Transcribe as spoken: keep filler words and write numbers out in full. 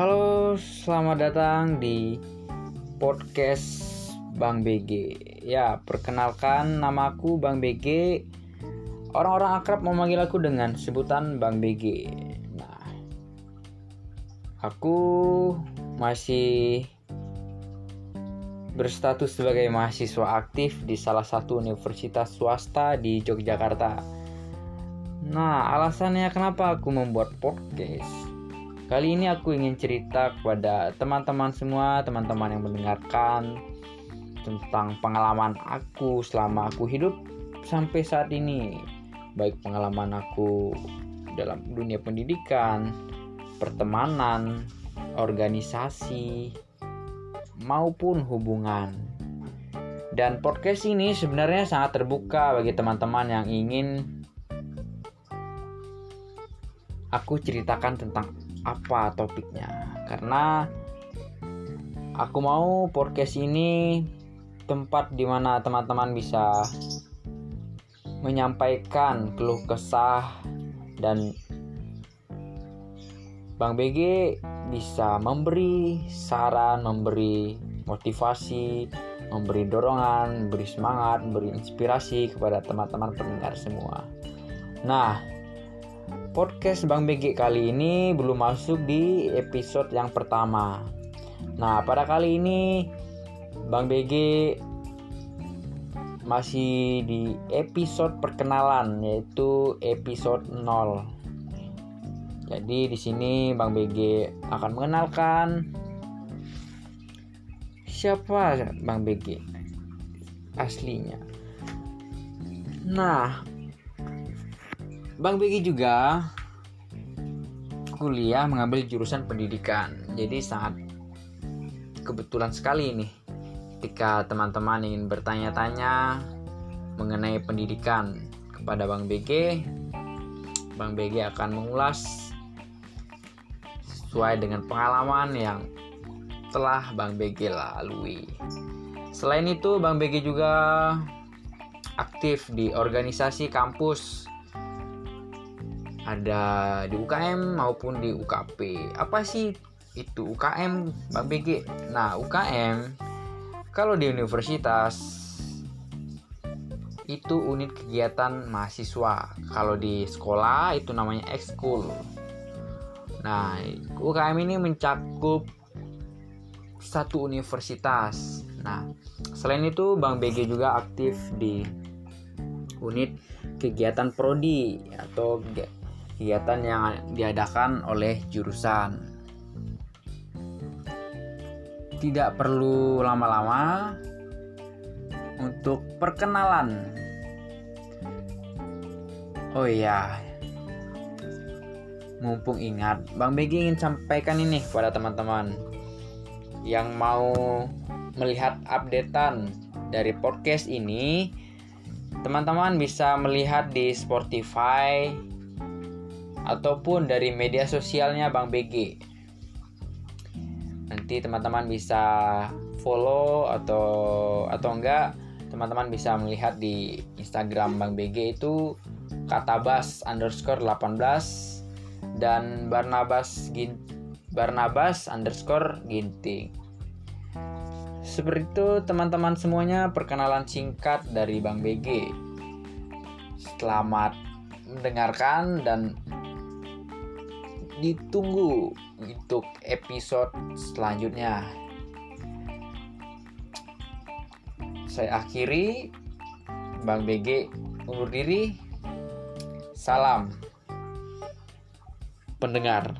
Halo, selamat datang di podcast Bang B G. Ya, perkenalkan, nama aku Bang B G. Orang-orang akrab memanggil aku dengan sebutan Bang B G. Nah, aku masih berstatus sebagai mahasiswa aktif di salah satu universitas swasta di Yogyakarta. Nah, alasannya kenapa aku membuat podcast? Kali ini aku ingin cerita kepada teman-teman semua, teman-teman yang mendengarkan, tentang pengalaman aku selama aku hidup sampai saat ini. Baik pengalaman aku dalam dunia pendidikan, pertemanan, organisasi, maupun hubungan. Dan podcast ini sebenarnya sangat terbuka bagi teman-teman yang ingin aku ceritakan tentang apa topiknya, karena aku mau podcast ini tempat dimana teman-teman bisa menyampaikan keluh kesah dan Bang B G bisa memberi saran, memberi motivasi, memberi dorongan, memberi semangat, memberi inspirasi kepada teman-teman pendengar semua. Nah, podcast Bang B G kali ini belum masuk di episode yang pertama. Nah, pada kali ini Bang B G masih di episode perkenalan, yaitu episode nol. Jadi di sini Bang B G akan mengenalkan siapa Bang B G aslinya. Nah, Bang B G juga kuliah mengambil jurusan pendidikan. Jadi sangat kebetulan sekali ini ketika teman-teman ingin bertanya-tanya mengenai pendidikan kepada Bang B G, Bang B G akan mengulas sesuai dengan pengalaman yang telah Bang B G lalui. Selain itu, Bang B G juga aktif di organisasi kampus, ada di U K M maupun di U K P. Apa sih itu U K M, Bang B G? Nah, U K M kalau di universitas itu unit kegiatan mahasiswa. Kalau di sekolah itu namanya ekskul. Nah, U K M ini mencakup satu universitas. Nah, selain itu Bang B G juga aktif di unit kegiatan prodi atau kegiatan yang diadakan oleh jurusan. Tidak perlu lama-lama untuk perkenalan. Oh iya, mumpung ingat, Bang B G ingin sampaikan ini kepada teman-teman yang mau melihat updatean dari podcast ini. Teman-teman bisa melihat di Spotify ataupun dari media sosialnya Bang B G. Nanti teman-teman bisa follow atau atau enggak, teman-teman bisa melihat di Instagram Bang B G itu katabas underscore delapan belas dan Barnabas gin, Barnabas underscore ginting. Seperti itu teman-teman semuanya, perkenalan singkat dari Bang B G. Selamat mendengarkan dan ditunggu untuk episode selanjutnya. Saya akhiri, Bang B G undur diri. Salam pendengar.